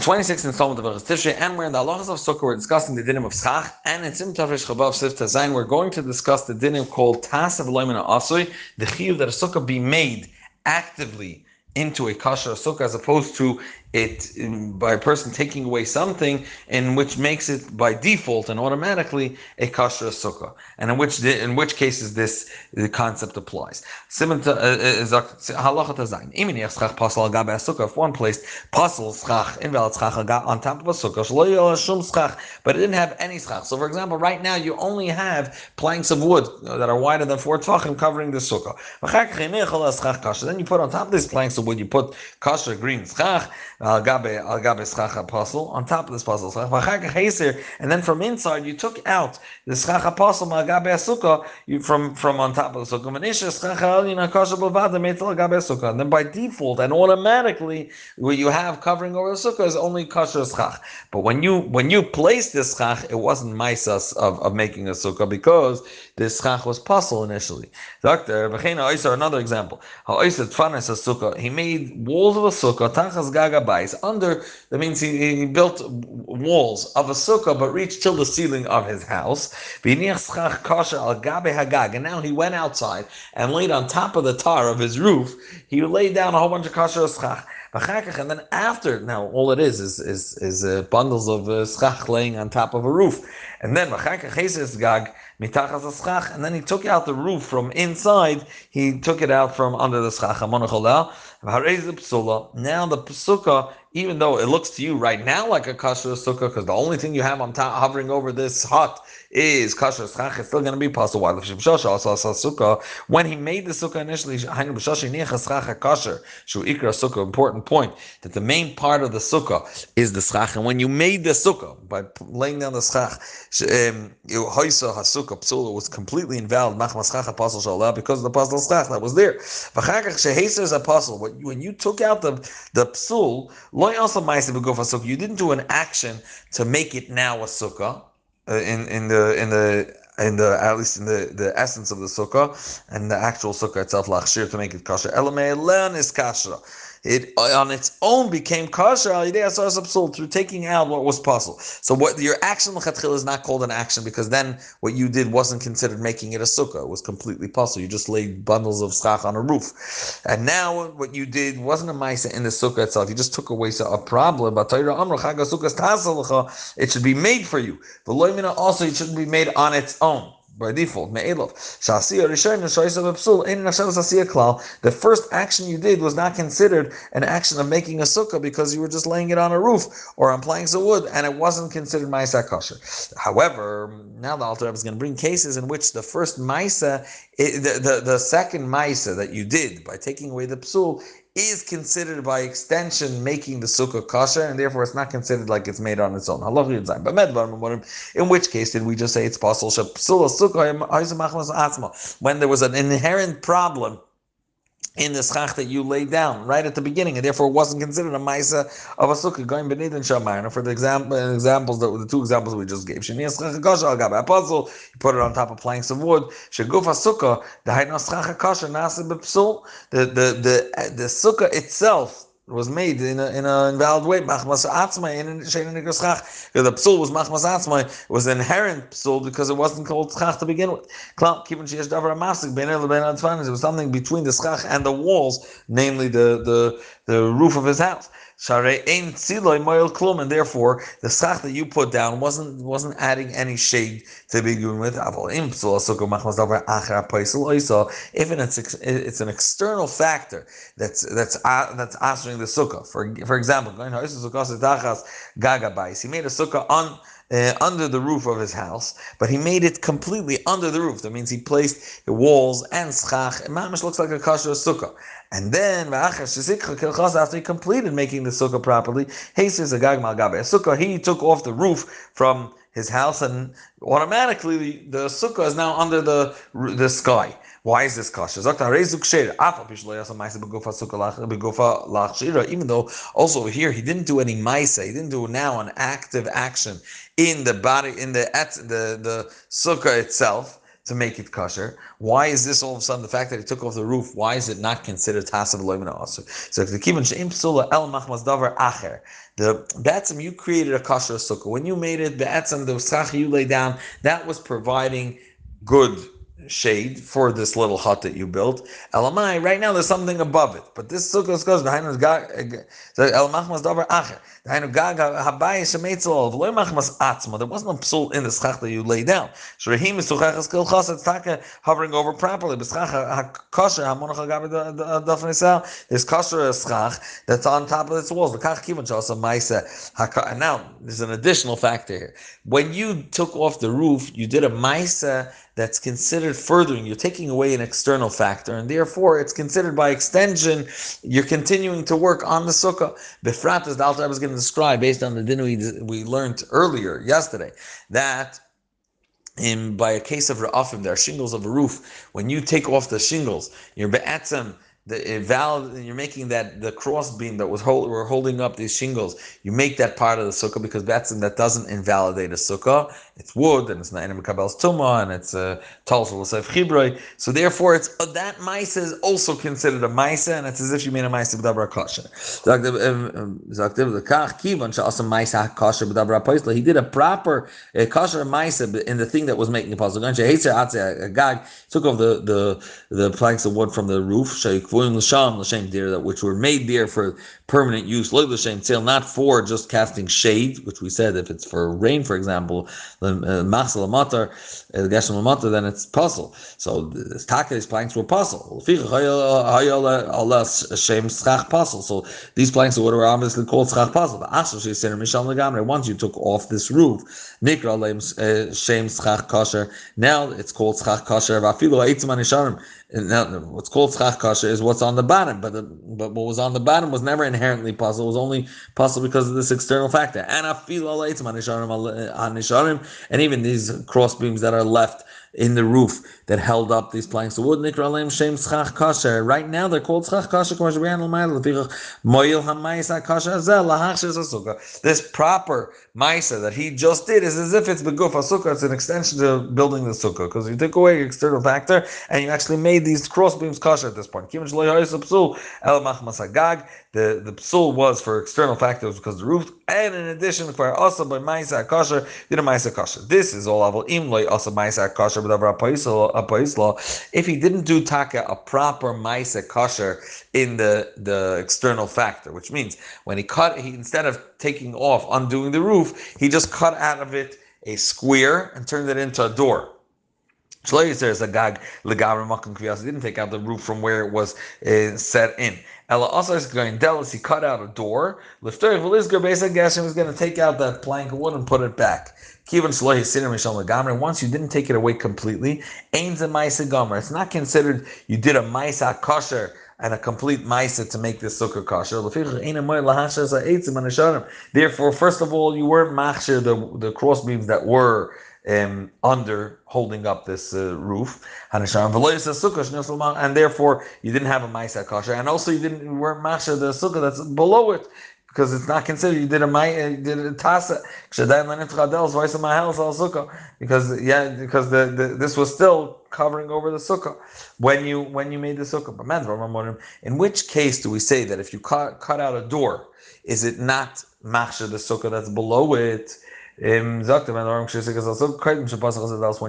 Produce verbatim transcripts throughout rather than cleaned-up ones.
the twenty-sixth installment of Hilchos Tishrei, and we're in the Halachos of Sukkah. We're discussing the dinim of Shach, and in Siman Tarchav Seif Tazayn, we're going to discuss the dinim called Tasav Loimena Asui, the chiyuv that a sukkah be made actively into a kasher sukkah, as opposed to it by a person taking away something, in which makes it by default and automatically a kasher sukkah, and in which in which cases this the concept applies. If one placed pasal schach invalid schach on top of a sukkah, but it didn't have any schach. So, for example, right now you only have planks of wood that are wider than four tefachim covering the sukkah. Then you put on top of these planks of wood, you put kasher green schach. Al gabe al gabe schach apostle on top of this puzzle, and then from inside you took out the schach apostle al gabe sukkah from from on top of the sukkah. And then by default and automatically, what you have covering over the sukkah is only kasher schach. But when you when you place this schach, it wasn't maisas of of making a sukkah, because this schach was puzzle initially. Doctor another example. He made walls of a sukkah tachas gaga. Under, that means he, he built walls of a sukkah, but reached till the ceiling of his house. And now he went outside and laid on top of the tar of his roof. He laid down a whole bunch of kasher schach. And then after, now all it is is is, is uh, bundles of uh, schach laying on top of a roof. And then and then he took out the roof from inside. He took it out from under the schach. Now the sukkah, even though it looks to you right now like a kasher sukkah, because the only thing you have on top hovering over this hut is kasher schach, it's still going to be possible. When he made the sukkah initially, important point, that the main part of the sukkah is the schach, and when you made the sukkah by laying down the schach, um, it was completely invalid because of the pasul schach that was there. When you took out the, the psul, you didn't do an action to make it now a sukkah, uh, in, in the in the in the at least in the, the essence of the sukkah and the actual sukkah itself, to make it kasher. It on its own became kasher through taking out what was possible. So what your action l'chatchil is not called an action, because then what you did wasn't considered making it a sukkah. It was completely possible. You just laid bundles of schach on a roof. And now what you did wasn't a ma'isa in the sukkah itself. You just took away a problem. It should be made for you. Also, it shouldn't be made on its own. By default, the first action you did was not considered an action of making a sukkah, because you were just laying it on a roof or on planks of wood, and it wasn't considered ma'isa kasher. However, now the Alter Rebbe is going to bring cases in which the first ma'isa, the, the, the second ma'isa that you did by taking away the psul, is considered by extension making the sukkah kasher, and therefore it's not considered like it's made on its own. In which case did we just say it's possible? When there was an inherent problem in the schach that you laid down right at the beginning, and therefore it wasn't considered a ma'isa of a sukkah, going beneath and shamayna. For the example, examples that the two examples we just gave, you put it on top of planks of wood. The the the the sukkah itself was made in a in an invalid way. Machmas atzmai in shein nikra schach. The psul was machmas atzmai. It was inherent psul because it wasn't called schach to begin with. It was something between the schach and the walls, namely the the the roof of his house. And therefore, the schach that you put down wasn't wasn't adding any shade to begin with. If it's it's an external factor that's that's uh, that's answering the sukkah. For for example, he made a sukkah on. Uh, under the roof of his house, but he made it completely under the roof. That means he placed the walls and schach. Mamish looks like a kasher sukkah. And then, after he completed making the sukkah properly, he took off the roof from his house, and automatically the sukkah is now under the the sky. Why is this kasher? Even though also here he didn't do any ma'isa, he didn't do now an active action in the body, in the at the, the sukkah itself. to make it kosher. Why is this all of a sudden, the fact that he took off the roof, why is it not considered tasav loymina asur? So if the kibun she'im psula el machmas davar acher, the b'atzim you created a kosher sukkah. When you made it, b'atzim the shach you lay down, that was providing good shade for this little hut that you built. Elamai, right now there's something above it, but this sukkah is kosher. There was no psul in the schach that you lay down. Shrehim is tuchach hovering over properly. This kosher schach that's on top of its walls. And now there's an additional factor here. When you took off the roof, you did a maisa that's considered furthering. You're taking away an external factor, and therefore it's considered by extension you're continuing to work on the sukkah. Befrat, as the Alter Rebbe is going to describe, based on the din we, we learned earlier yesterday, that in by a case of ra'afim, there are shingles of a roof. When you take off the shingles, you're be'atzim, the valve, you're making that the crossbeam that was hold, we're holding up these shingles, you make that part of the sukkah, because that's that doesn't invalidate a sukkah. It's wood and it's not in kabel's tumah and it's a talshul seif chibrei. So therefore, it's uh, that maisa is also considered a maisa, and it's as if you made a maisa b'dabra kosher. He did a proper uh, kosher maisa in the thing that was making a pasuk. Took off the the the planks of wood from the roof, which were made there for permanent use, not for just casting shade, which we said if it's for rain, for example, then it's puzzle. So this taka, these planks were puzzle. So these planks of wood were obviously called schach puzzle. Once you took off this roof, now it's called schach kosher. Now, what's called schach kosher is what's on the bottom, but the, but what was on the bottom was never inherently puzzle. It was only puzzle because of this external factor. And even these cross beams that are left in the roof that held up these planks of wood, right now they're called schach kosher. This proper maisa that he just did is as if it's beguf sukkah. It's an extension to building the sukkah, because you took away your external factor and you actually made these crossbeams kosher at this point. The the psul was for external factors because of the roof, and in addition for also by maisa kosher, did a maisa kosher. This is all avol im loy also maisa kosher. If he didn't do taka a proper maisa kosher in the, the external factor, which means when he cut, he instead of taking off, undoing the roof, he just cut out of it a square and turned it into a door. He didn't take out the roof from where it was uh, set in. Ella also is going delis. He cut out a door. Lifter v'lizger beis Geshem is going to take out that plank of wood and put it back. Once you didn't take it away completely, it's not considered you did a maisa kosher and a complete maisa to make this sukkah kosher. Therefore, first of all, you weren't machshir the the crossbeams that were um, under holding up this uh, roof, and therefore you didn't have a maisa kosher, and also you didn't you weren't machshir the sukkah that's below it, because it's not considered you did a may did a tasa because yeah because the, the this was still covering over the sukkah when you when you made the sukkah. In which case do we say that if you cut, cut out a door, is it not machshir the sukkah that's below it? When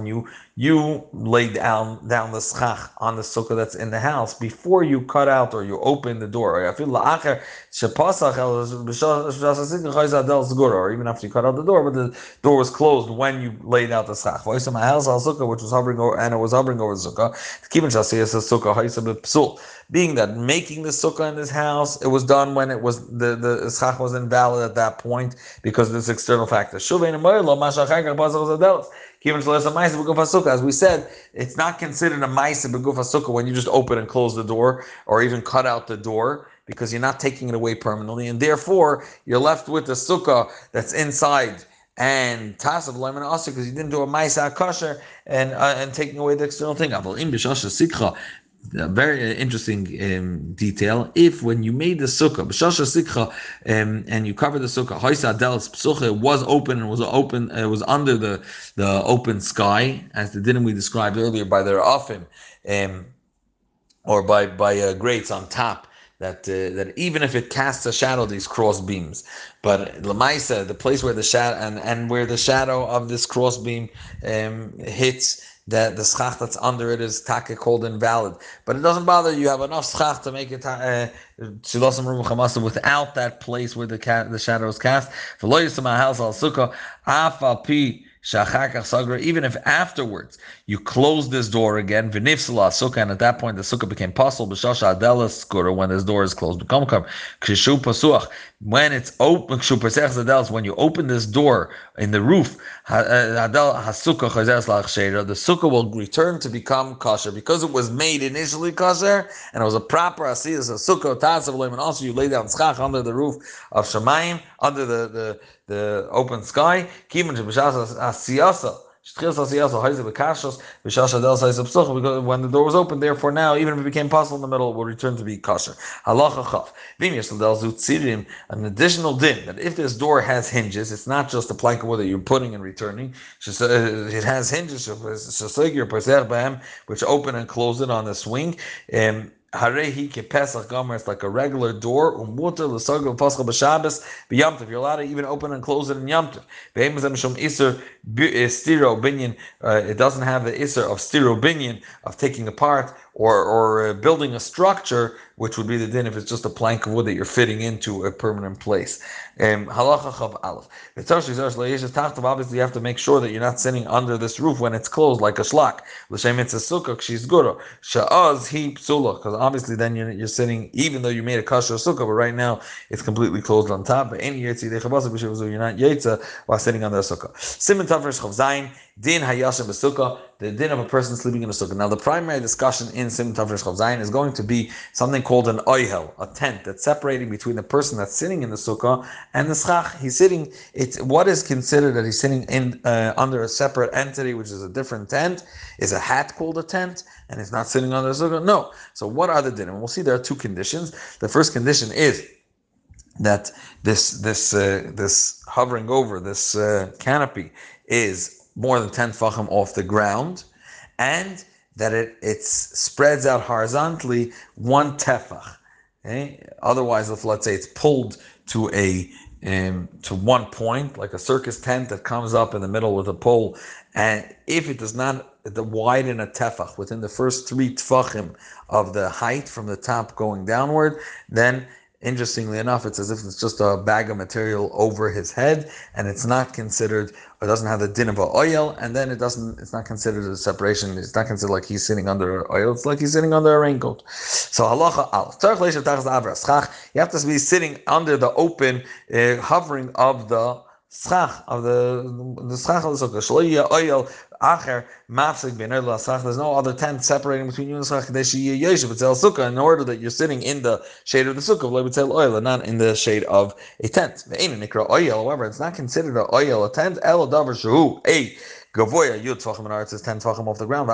you you lay down down the schach on the sukkah that's in the house before you cut out or you open the door, or even after you cut out the door, but the door was closed when you laid out the schach, which was hovering over and it was hovering over the sukkah. Being that making the sukkah in this house, it was done when it was the the schach was invalid at that point because of this external factor. As we said, it's not considered a maisa b'gufa sukkah when you just open and close the door or even cut out the door, because you're not taking it away permanently, and therefore you're left with the sukkah that's inside and tasav loymina asur, because you didn't do a maisa kosher and uh, and taking away the external thing. a very interesting um, detail. If when you made the sukkah, b'shasha sikcha, um, and you covered the sukkah, hoisa dels psuche was open and was open, uh, was under the, the open sky, as the dinim we described earlier by the rafim, um, or by by uh, grates on top. That uh, that even if it casts a shadow, these cross beams, but l'maisa, the place where the shadow and, and where the shadow of this cross beam um, hits. That the schach that's under it is taka called invalid, but it doesn't bother you. You have enough schach to make it uh, without that place where the cat, the shadow is cast. Even if afterwards you close this door again, and at that point the sukkah became possible, when this door is closed, when it's open, when you open this door in the roof, the sukkah will return to become kosher, because it was made initially kosher, and it was a proper asiyas sukkah tazav. And also you lay down schach under the roof of Shemayim, under the, the the open sky, because when the door was open, therefore now, even if it became possible in the middle, it will return to be kosher. An additional din, that if this door has hinges, it's not just a plank of wood that you're putting and returning, it has hinges, which open and close it on the swing, um, it's like a regular door. You're allowed to even open and close it in Yom Tov. Uh, it doesn't have the iser of stiro binyan, of taking apart or or uh, building a structure, which would be the din if it's just a plank of wood that you're fitting into a permanent place. Um, obviously, you have to make sure that you're not sitting under this roof when it's closed, like a shlak. Because obviously, then you're, you're sitting, even though you made a kasher sukkah, but right now it's completely closed on top. But any yetzi dechabasik b'shivazul, you're not yetza while sitting under a sukkah. Siman Tarchav Seif Tazayn, din hayashem b'sukkah, the din of a person sleeping in a sukkah. Now, the primary discussion in Siman Tarchav Seif Tazayn is going to be something called an oihel, a tent that's separating between the person that's sitting in the sukkah and the schach. He's sitting. It's what is considered that he's sitting in uh, under a separate entity, which is a different tent. Is a hat called a tent, and it's not sitting under a sukkah? No. So what are the dinim? We'll see there are two conditions. The first condition is that this this uh, this hovering over this uh, canopy is more than ten tefachim off the ground, and that it it spreads out horizontally one tefach. Okay? Otherwise, if let's say it's pulled to a um, to one point, like a circus tent that comes up in the middle with a pole, and if it does not the widen a tefach within the first three tefachim of the height from the top going downward, then interestingly enough, it's as if it's just a bag of material over his head, and it's not considered, or doesn't have the din of a oil, and then it doesn't, it's not considered a separation, it's not considered like he's sitting under oil, it's like he's sitting under a raincoat. So, halacha al, you have to be sitting under the open uh, hovering of the schach, of the, the schach of the sukkah. There's no other tent separating between you and the sukkah, in order that you're sitting in the shade of the sukkah, and not in the shade of a tent. However, it's not considered an oil, a tent. El davar shehu a gavoya yud tefachim min ha'aretz, is ten tefachim off the ground.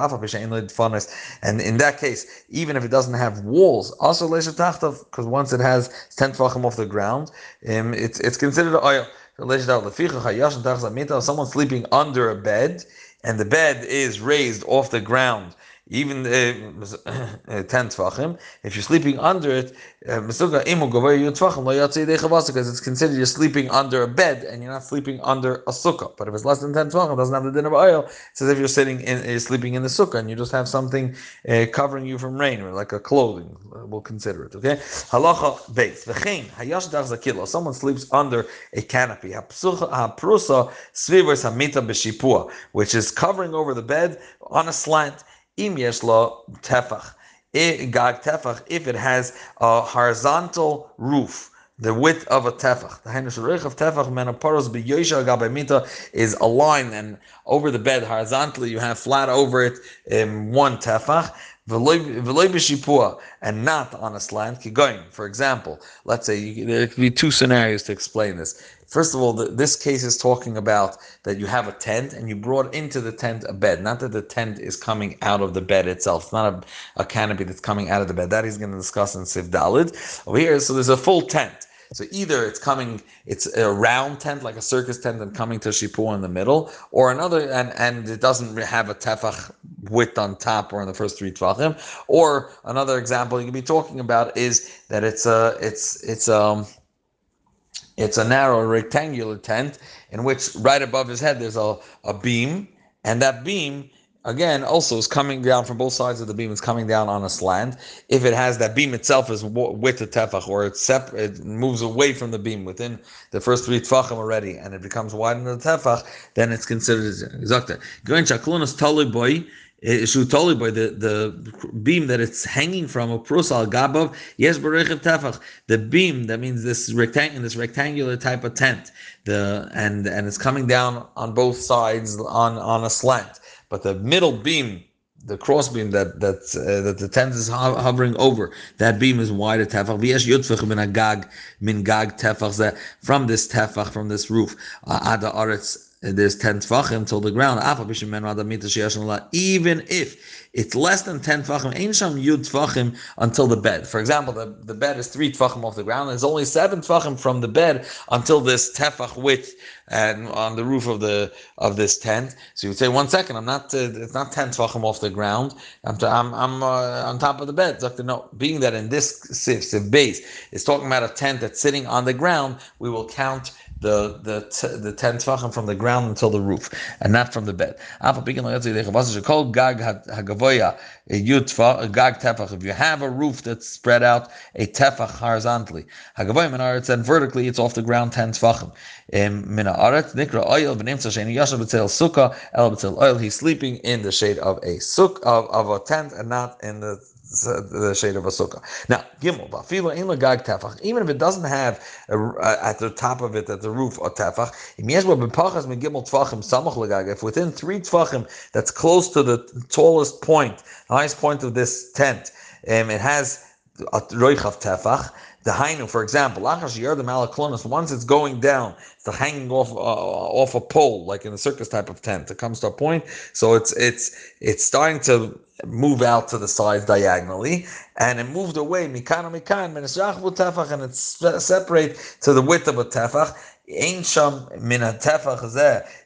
And in that case, even if it doesn't have walls, also because once it has ten tefachim off the ground, um, it's it's considered an oil. Someone sleeping under a bed, and the bed is raised off the ground, even uh, ten tefachim. If you're sleeping under it, because it's considered you're sleeping under a bed and you're not sleeping under a sukkah. But if it's less than ten tefachim, it doesn't have the din of oil. It's as if you're sitting in, you're sleeping in the sukkah, and you just have something uh, covering you from rain, or like a clothing. We'll consider it. Okay. Halacha beis. Someone sleeps under a canopy, which is covering over the bed on a slant. Im yeshla tefach, gag tefach, if it has a horizontal roof, the width of a tefach. The hainu shorich of tefach men aparos b'yoisha gabe mita is a line, and over the bed horizontally you have flat over it um, one tefach. And not on a slant. For example, let's say you, there could be two scenarios to explain this. First of all, the, this case is talking about that you have a tent and you brought into the tent a bed. Not that the tent is coming out of the bed itself. It's not a, a canopy that's coming out of the bed. That he's going to discuss in Sif Dalid. Over here, so there's a full tent. So either it's coming, it's a round tent, like a circus tent, and coming to Shippur in the middle, or another, and, and it doesn't have a tefach width on top or in the first three tvachim. Or another example you could be talking about is that it's a, it's, it's um, it's a narrow rectangular tent in which right above his head there's a, a beam, and that beam, again, also is coming down from both sides of the beam. It's coming down on a slant. If it has that beam itself is with the tefach, or it's separate, it moves away from the beam within the first three tefachim already, and it becomes widened in the tefach, then it's considered zakta. Going chaklunas tali boy. The, the beam that it's hanging from, the beam that means this rectangular this rectangular type of tent, the and and it's coming down on both sides on, on a slant, but the middle beam, the cross beam that that's, uh, that the tent is ho- hovering over, that beam is wide at tefach, from this tefach, from this roof, uh, there's ten tefachim till the ground. Even if it's less than ten tefachim, ain't sham yud tefachim until the bed. For example, the, the bed is three tefachim off the ground. There's only seven tefachim from the bed until this tefach width and on the roof of the of this tent. So you would say, one second, I'm not. Uh, it's not ten tefachim off the ground. I'm t- I'm, I'm uh, on top of the bed. Doctor, no. Being that in this sif, sif base, it's talking about a tent that's sitting on the ground, we will count the the t- the ten tefachim from the ground until the roof, and not from the bed. If you have a roof that's spread out a tefach horizontally, and vertically it's off the ground ten tefachim. He's sleeping in the shade of a sukkah of, of a tent, and not in the the shade of a sukkah. Now, gimel, even if it doesn't have a, uh, at the top of it, at the roof, a tefach, if within three tefachim, that's close to the tallest point, the highest point of this tent, um, it has a roichav tefach. The hainu, for example, once it's going down, it's hanging off uh, off a pole, like in a circus type of tent. It comes to a point, so it's it's it's starting to move out to the sides diagonally, and it moved away, and it's separate to the width of a tefach.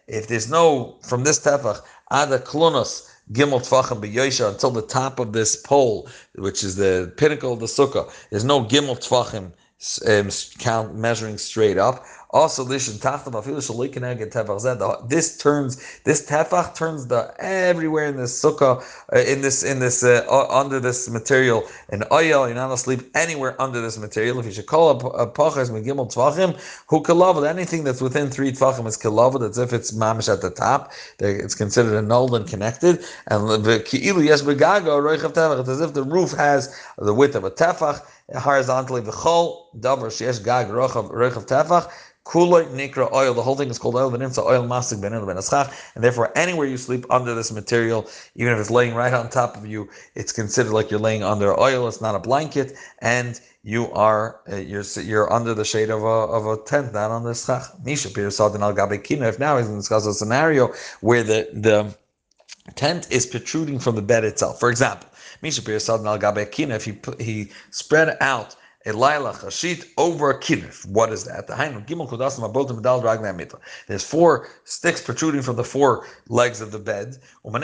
If there's no, from this tefach, ada klonos, Gimel Tfachim b'Yosha, until the top of this pole, which is the pinnacle of the sukkah, there's no Gimel Tfachim um, count measuring straight up. Also, this this turns this tefach turns the everywhere in this sukkah, uh, in this in this uh, uh, under this material, and oil, you're not gonna sleep anywhere under this material. If you should call a pachas megimel tvachim, who kalavod, anything that's within three tvachim is kalavod. It's if it's mamish at the top, it's considered annulled and connected. And keilu yes begaga roichav tefach. It's as if the roof has the width of a tefach horizontally. V'chol davar sheyesh gag roichav tefach. Kulay nikra oil. The whole thing is called oil. But it's oil masik ben ben shach, and therefore anywhere you sleep under this material, even if it's laying right on top of you, it's considered like you're laying under oil. It's not a blanket, and you are uh, you're you're under the shade of a of a tent, not on the shach. Misha Peter Sadin al gabe kina. If now he's going to discuss a scenario where the the tent is protruding from the bed itself. For example, Misha Peter Sadin al gabe kina. If he he spread out a lilach, a sheet over a kinuf. What is that? There's four sticks protruding from the four legs of the bed. And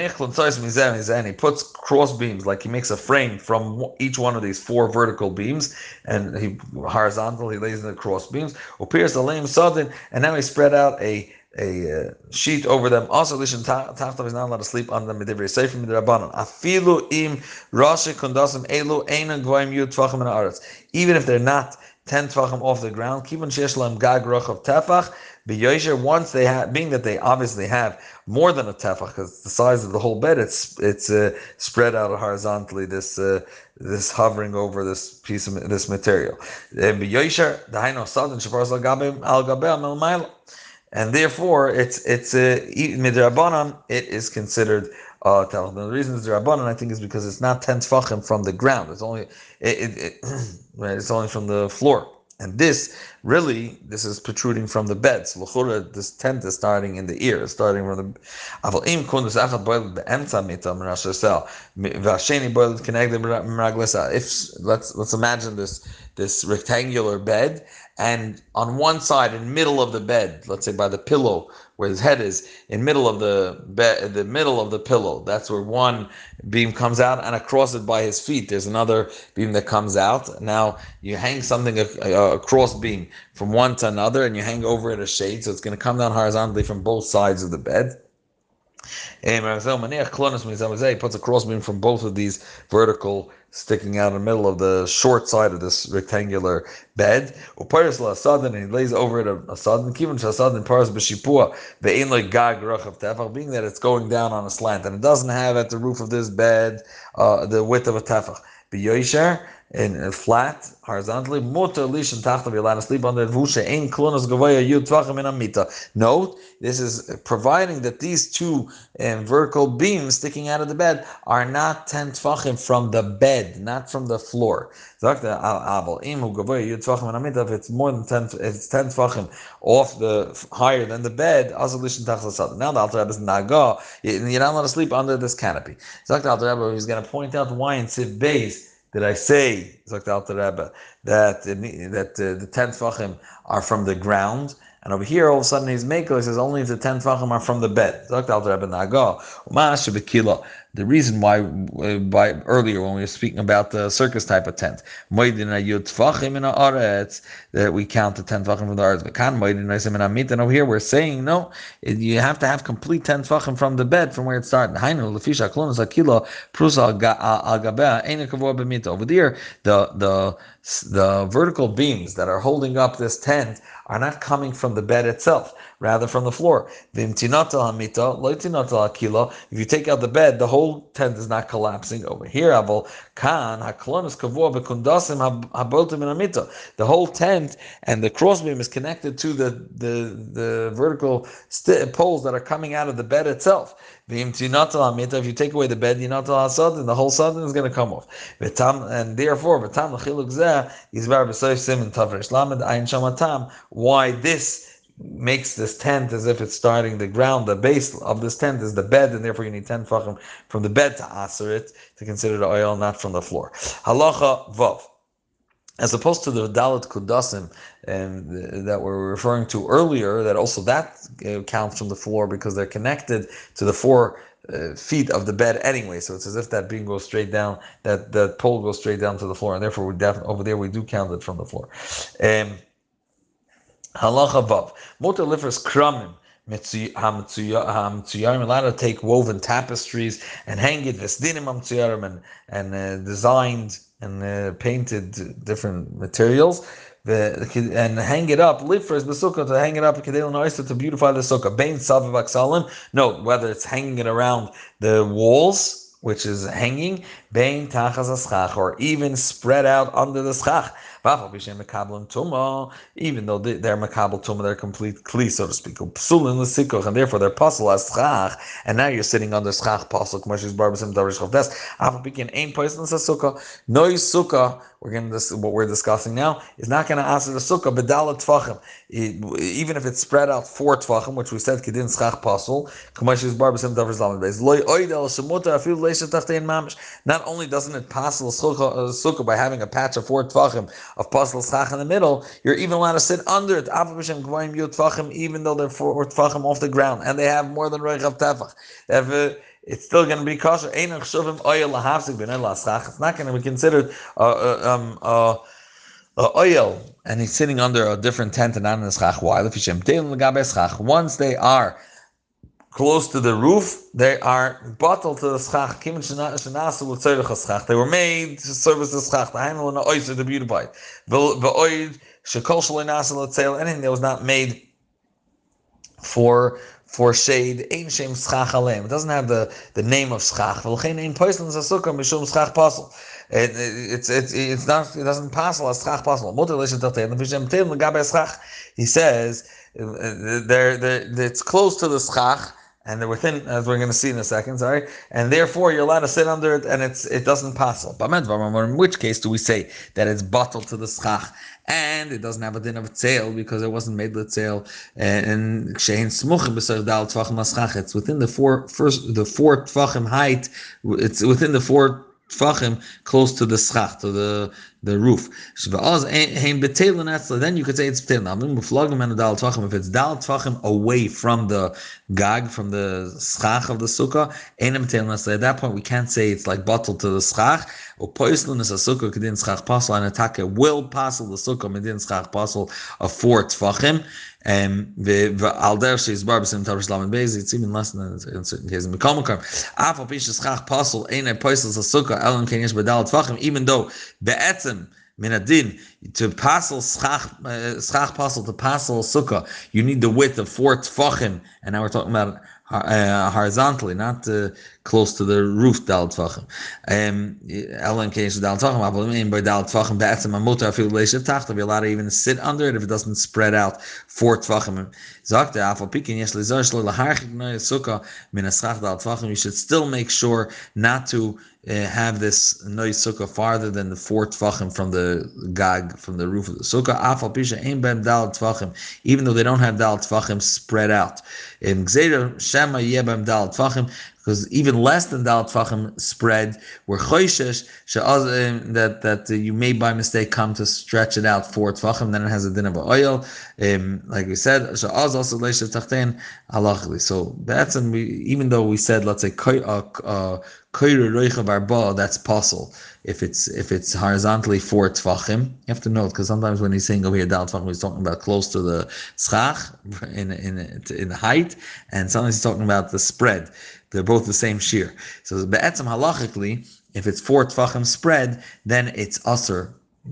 he puts cross beams, like he makes a frame from each one of these four vertical beams, and he horizontal, he lays in the cross beams. And now he spread out a a uh, sheet over them. Also, Lishan Tachtav is not allowed to sleep under them. Midivri Seifim Midrabanan. Afilu im Rashi Kondasim Elu Einan Goyim Yud Tvachim in Aretz. Even if they're not ten tvachim off the ground, Kivon Sheyesh Lahem Gag Rochav Tefach B'Yosher. Once they have, being that they obviously have more than a tefach, because the size of the whole bed, it's it's uh, spread out horizontally. This uh, this hovering over this piece of this material. B'Yosher the Haino Sadin Shaparas Al Gabem Al Gabem Al Ma'il. And therefore, it's it's a midrabanan. It is considered uh tefach. The reason it's drabanan, I think, is because it's not ten tefachim from the ground. It's only it, it, it it's only from the floor. And this, really, this is protruding from the bed. So l'chura, this tent is starting in the ear, it's starting from the... If, let's let's imagine this this rectangular bed, and on one side, in middle of the bed, let's say by the pillow, where his head is, in middle of the bed, the middle of the pillow, that's where one beam comes out, and across it by his feet, there's another beam that comes out. Now you hang something, a, a, a cross beam from one to another, and you hang over it a shade, so it's going to come down horizontally from both sides of the bed. He puts a crossbeam from both of these vertical sticking out in the middle of the short side of this rectangular bed. And he lays over it a sudden, being that it's going down on a slant, and it doesn't have at the roof of this bed uh, the width of a tefach. In flat, horizontally, note, this is providing that these two um, vertical beams sticking out of the bed are not ten tefachim from the bed, not from the floor. If it's more than ten, if it's ten tefachim off the higher than the bed, now the Alter Rebbe is naga, you're not allowed to sleep under this canopy. The Alter Rebbe is going to point out why in Siv Beis did I say, Zogt Alter Rebbe, that that uh, the ten tefachim are from the ground, and over here all of a sudden he's making he says only if the ten tefachim are from the bed. Zogt Alter Rebbe naga umash b'kila. The reason why, uh, by earlier when we were speaking about the circus type of tent, moedina yud tefachim in the aretz, that we count the ten tefachim from the aretz. V'kan moedina yisim in amit. And over here we're saying no, it, you have to have complete ten tefachim from the bed from where it started. Hainu lefisha klonos akila prusa al gabeh eina kavua b'mita. Over there, the the the vertical beams that are holding up this tent are not coming from the bed itself, rather from the floor. If you take out the bed, the whole tent is not collapsing. Over here, the whole tent and the crossbeam is connected to the, the, the vertical st- poles that are coming out of the bed itself. If you take away the bed, then the whole sudden is going to come off. And therefore, why this makes this tent as if it's starting the ground, the base of this tent is the bed, and therefore you need ten tefachim from the bed to aser it, to consider the oil, not from the floor. Halacha vav. As opposed to the Dalet Kudasim um, that we were referring to earlier, that also that uh, counts from the floor because they're connected to the four Uh, feet of the bed anyway, so it's as if that beam goes straight down, that the pole goes straight down to the floor, and therefore we definitely over there we do count it from the floor. Um, Halacha vav, moter lifres kramim. You're allowed to take woven tapestries and hang it, and, and uh, designed and uh, painted different materials, the, and hang it up, live for the sukkah, to hang it up, to beautify the sukkah. No, whether it's hanging it around the walls, which is hanging, or even spread out under the schach, even though they're makabel tumah, they're complete kli, so to speak, and therefore they're pasul as schach, and now you're sitting under schach pasul. No sukkah, we're going to, what we're discussing now is not going to answer the sukkah b'dalat tefachim, even if it's spread out four tefachim, which we said kedin schach pasul. Not only doesn't it pasul sukkah by having a patch of four tefachim of pasul schach in the middle, you're even allowed to sit under it, even though they're four tefachim off the ground and they have more than reichav tefach. It's still going to be kosher. It's not going to be considered uh, uh, um, uh, uh, oil. And he's sitting under a different tent and not in the schach. Once they are close to the roof, they are bottled to the schach. They were made to service the schach. The beautify it. Anything that was not made for... for shade, ain shem schach alem. It doesn't have the, the name of schach. It, it, it's it's it's not it doesn't passel as schach passel. He says they're, they're, it's close to the schach, and they're within, as we're going to see in a second, sorry, and therefore you're allowed to sit under it, and it's it doesn't passel. In which case do we say that it's bottled to the schach, and it doesn't have a din of tzeil because it wasn't made l'tzeil. And shein smuch b'sardal tefachim aschach. It's within the four first the four tefachim height. It's within the four tefachim close to the schach, to the the roof. Then you could say it's betel. If it's dal tefachim away from the gag, from the schach of the sukkah, at that point we can't say it's like bottled to the schach. Or sukkah will pass the sukkah of four tefachim. Um, it's even less than in certain cases. Even though be'etzem minadin to passel schach schach passel to passel sukkah, you need the width of four tefachim, and now we're talking about uh, horizontally, not uh, close to the roof. Dal tefachim. Um, Elan kenesh dal tefachim. Abelin by dal tefachim be'etzem amutar afil leishav tacht. Be allowed to even sit under it if it doesn't spread out four tefachim. Zakta afal pikin yesh lezar shlo laharchik noy sukkah min aschach dal tefachim. You should still make sure not to Uh, have this noise sukkah farther than the four tefachim from the gag, from the roof of the sukkah. Afal pisha ein bem dal tefachim, even though they don't have dal tefachim spread out. In gzeira shema yeh bem dal tefachim, because even less than dal tefachim spread, we're choishesh that that uh, you may by mistake come to stretch it out four tefachim. Then it has a din of oil, um, like we said. She'az also leishav tachten halachli. So that's and we even though we said let's say uh, uh, that's possible if it's if it's horizontally four tefachim. You have to note because sometimes when he's saying over here dal tefachim, he's talking about close to the schach in in in height, and sometimes he's talking about the spread. They're both the same shear. So be'etzem halachically, if it's four tefachim spread, then it's usher.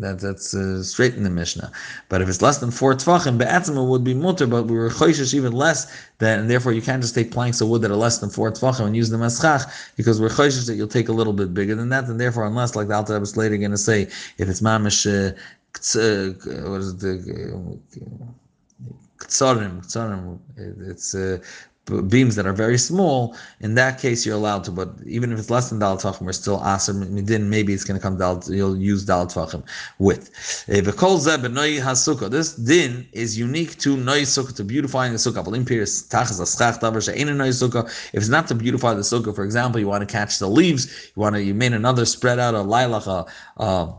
That that's uh, straight in the Mishnah. But if it's less than four tefachim, be'etzem it would be mutter. But we were choishesh even less than, and therefore you can't just take planks of wood that are less than four tefachim and use them as chach, because we're choishesh that you'll take a little bit bigger than that, and therefore unless like the Alter Rebbe is later going to say, if it's mamish, uh, uh, what is the ktsarim, ktsarim, it's. Uh, beams that are very small, in that case you're allowed to, but even if it's less than dal tefachim, we're still aser midin, maybe it's going to come dal, you'll use dal tefachim with. This din is unique to noi sukkah, to beautifying the sukkah. If it's not to beautify the sukkah, for example, you want to catch the leaves, you want to, you made another spread out a lilac, a, a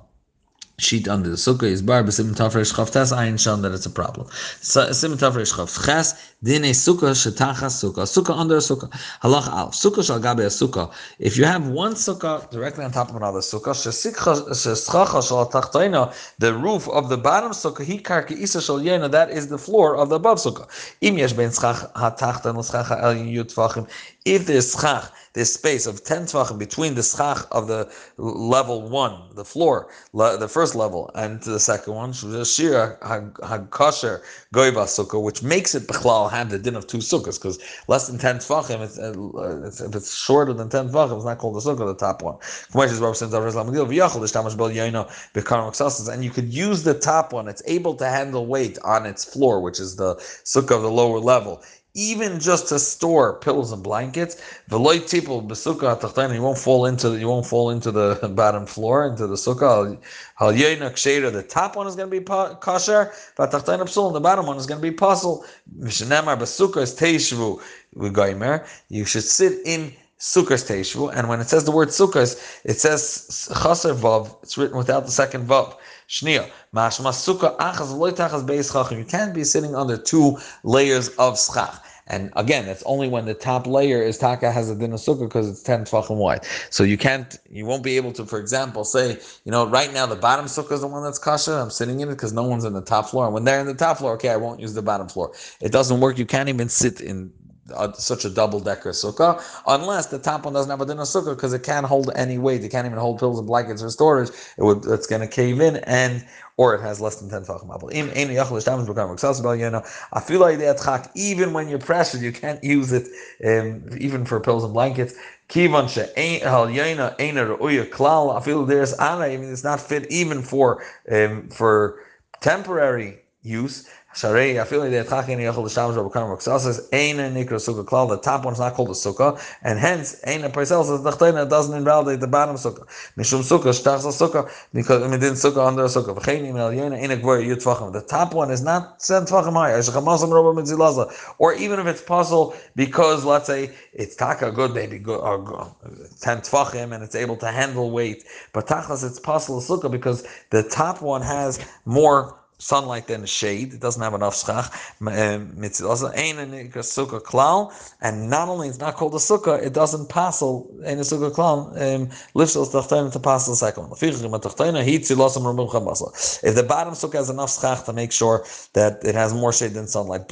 sheet under the sukkah is bar, but Siman Tarchav Seif Tazayn shown that it's a problem. Siman Tarchav Seif Dine Sukkah Shetachas Sukkah, Sukkah under a Sukkah. Halach Al Sukkah Shal Gabe a Sukkah. If you have one Sukkah directly on top of another Sukkah, Shesikha Sheschachah Shal Tachtoina, the roof of the bottom Sukkah, Hikar Ki Isa Shal Yena, that is the floor of the above Sukkah. Im Yesh Ben Schach HaTachton L'Schach HaEl Yud Tvachim. If there's schach, there's space of ten tefachim between the schach of the level one, the floor, le, the first level, and to the second one, shira hagkasher goyva sukkah, which makes it b'chlal have the din of two sukkahs, because less than ten tefachim, it's, uh, it's, if it's shorter than ten tefachim, it's not called the sukkah, the top one. And you could use the top one; it's able to handle weight on its floor, which is the sukkah of the lower level. Even just to store pillows and blankets, veloy tipul b'sukkah atachtaina, you won't fall into the, you won't fall into the bottom floor, into the sukkah. Hal yoyna ksheira, the top one is going to be kosher, but atachtaina psul, the bottom one is going to be puzzle. Mishnamar b'sukkah is teishvu v'goymer. You should sit in sukkah's teishvu, and when it says the word sukkah's, it says chaser vav. It's written without the second vav. Shnia, mashma sukkah achas v'loy tachas beis schachim. You can't be sitting under two layers of schach. And again, it's only when the top layer is taka has a din of sukkah because it's ten tefachim wide. So you can't, you won't be able to, for example, say, you know, right now the bottom sukkah is the one that's kasher. I'm sitting in it because no one's in the top floor. And when they're in the top floor, okay, I won't use the bottom floor. It doesn't work. You can't even sit in Uh, such a double-decker sukkah, unless the top one doesn't have a din of sukkah because it can't hold any weight. It can't even hold pillows and blankets or storage. It would, it's going to cave in, and or it has less than ten tefachim. Even when you're pressured, you can't use it, um, even for pillows and blankets. Even it's not fit even for um, for temporary use. Sharei, I feel like the Chachin Yechol Shams Rabbakan Roksal says Ain and Nikra Sukkah Klal. The top one's not called a Sukkah, and hence Ain and Paisel says Nachteina doesn't invalidate the bottom Sukkah. Mishum Sukkah Shtachs Sukkah because I mean didn't Sukkah under a Sukkah. V'cheini Melyena Ain a Gvur Yud Tvachim. The top one is not sent Tvachim High. Ashkamasam Rabba Mitzilaza. Or even if it's puzzle because let's say it's Taka good maybe good or ten Tvachim and it's able to handle weight, but Tachas it's puzzle Sukkah because the top one has more sunlight than shade. It doesn't have enough shach. And not only it's not called a sukkah, it doesn't passel in a sukkah klal. Lifshel tachtaina to passel second. If the bottom sukkah has enough shach to make sure that it has more shade than sunlight,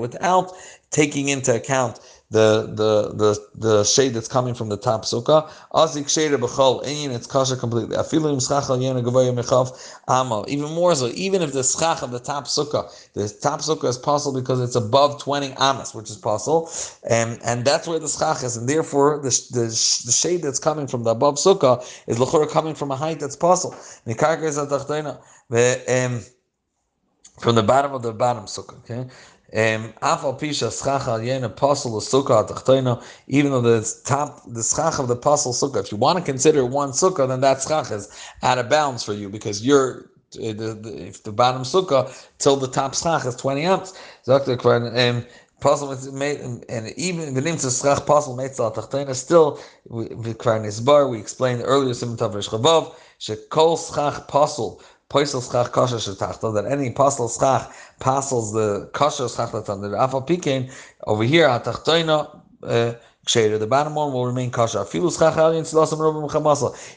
without taking into account the the the the shade that's coming from the top sukkah, azik shade b'chol in it's kasher completely. Afilim schach al yena gavoya mechav amal. Even more so, even if the schach of the top sukkah, the top sukkah is possible because it's above twenty amas, which is possible, and and that's where the schach is, and therefore the the, the shade that's coming from the above sukkah is l'chora coming from a height that's possible. Nikarka is atachtoina from the bottom of the bottom sukkah. Okay. Um, even though the top, the schach of the puzzle sukkah, if you want to consider one sukkah, then that schach is out of bounds for you because you're uh, the, the, if the bottom sukkah till the top schach is twenty amps. Um, And even the name says schach puzzle made tachtaina. Still, we we explained earlier Siman Tarchav Seif Tazayn kol schach puzzle. That any pasal schach pasals the kasher schach that's under the afal pikein over here atachtoina ksheira. The bottom one will remain kasher.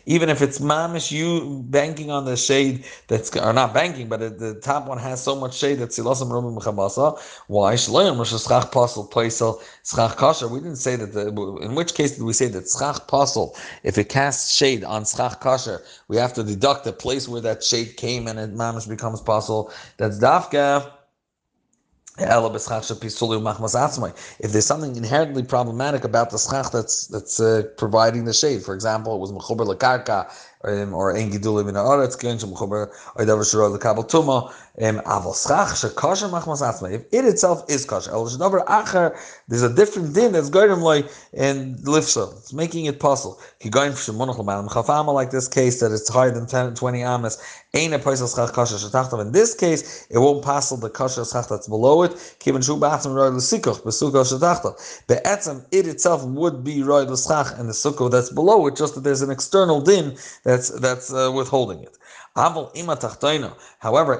Even if it's mamish, you banking on the shade that's or not banking, but it, the top one has so much shade that silasam robim chamasa. Why shloim rosh schach pasal pasal schach kasher? We didn't say that. The, in which case did we say that schach pasal? If it casts shade on schach kasher, we have to deduct the place where that shade came, and it mamish becomes possible. That's dafka. If there's something inherently problematic about the schach that's that's uh, providing the shade, for example, it was mechuber lekarka or ein gidulei min haaretz, mechuber oidav shelo lekabel tuma. Aval schach shekasher machmas atzmai. If it itself is kasher, el shedavar acher, there's a different din that's goyim loy and lifshel. It's making it possible. He goyim shemonach l'malam chafama like this case that it's higher than ten, twenty amas. Ein a paisel schach kasher shetachtav. In this case, it won't passel the kasher schach that's below it. Kibun shu ba'atzim roy l'sikoch b'sukkah shetachtav. Be'etzim it itself would be roy l'schach and the sukkah that's below it. Just that there's an external din that's that's uh, withholding it. However,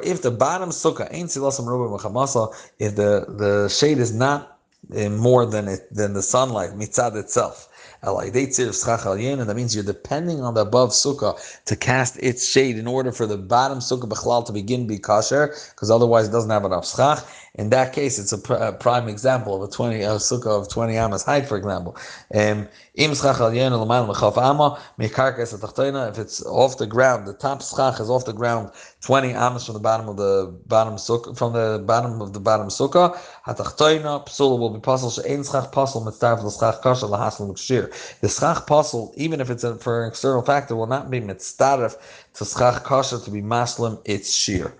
if the bottom sukkah ain't silasam rubim chamasa, if the, the shade is not uh, more than it than the sunlight mitzad itself, and that means you're depending on the above sukkah to cast its shade in order for the bottom sukkah b'chlal to begin be kasher, because otherwise it doesn't have enough schach. In that case, it's a, pr- a prime example of a twenty a sukkah of twenty amas height, for example. Um, if it's off the ground, the top schach is off the ground twenty amas from the bottom of the bottom sukkah. From the bottom of the bottom sukkah, hatachtoina psula will be possible. She'ein schach possible mitzaref l'schach kasher l'haslam l'kshir. The schach possible, even if it's a, for an external factor, will not be mitzaref to schach kasher to be maslam its shear.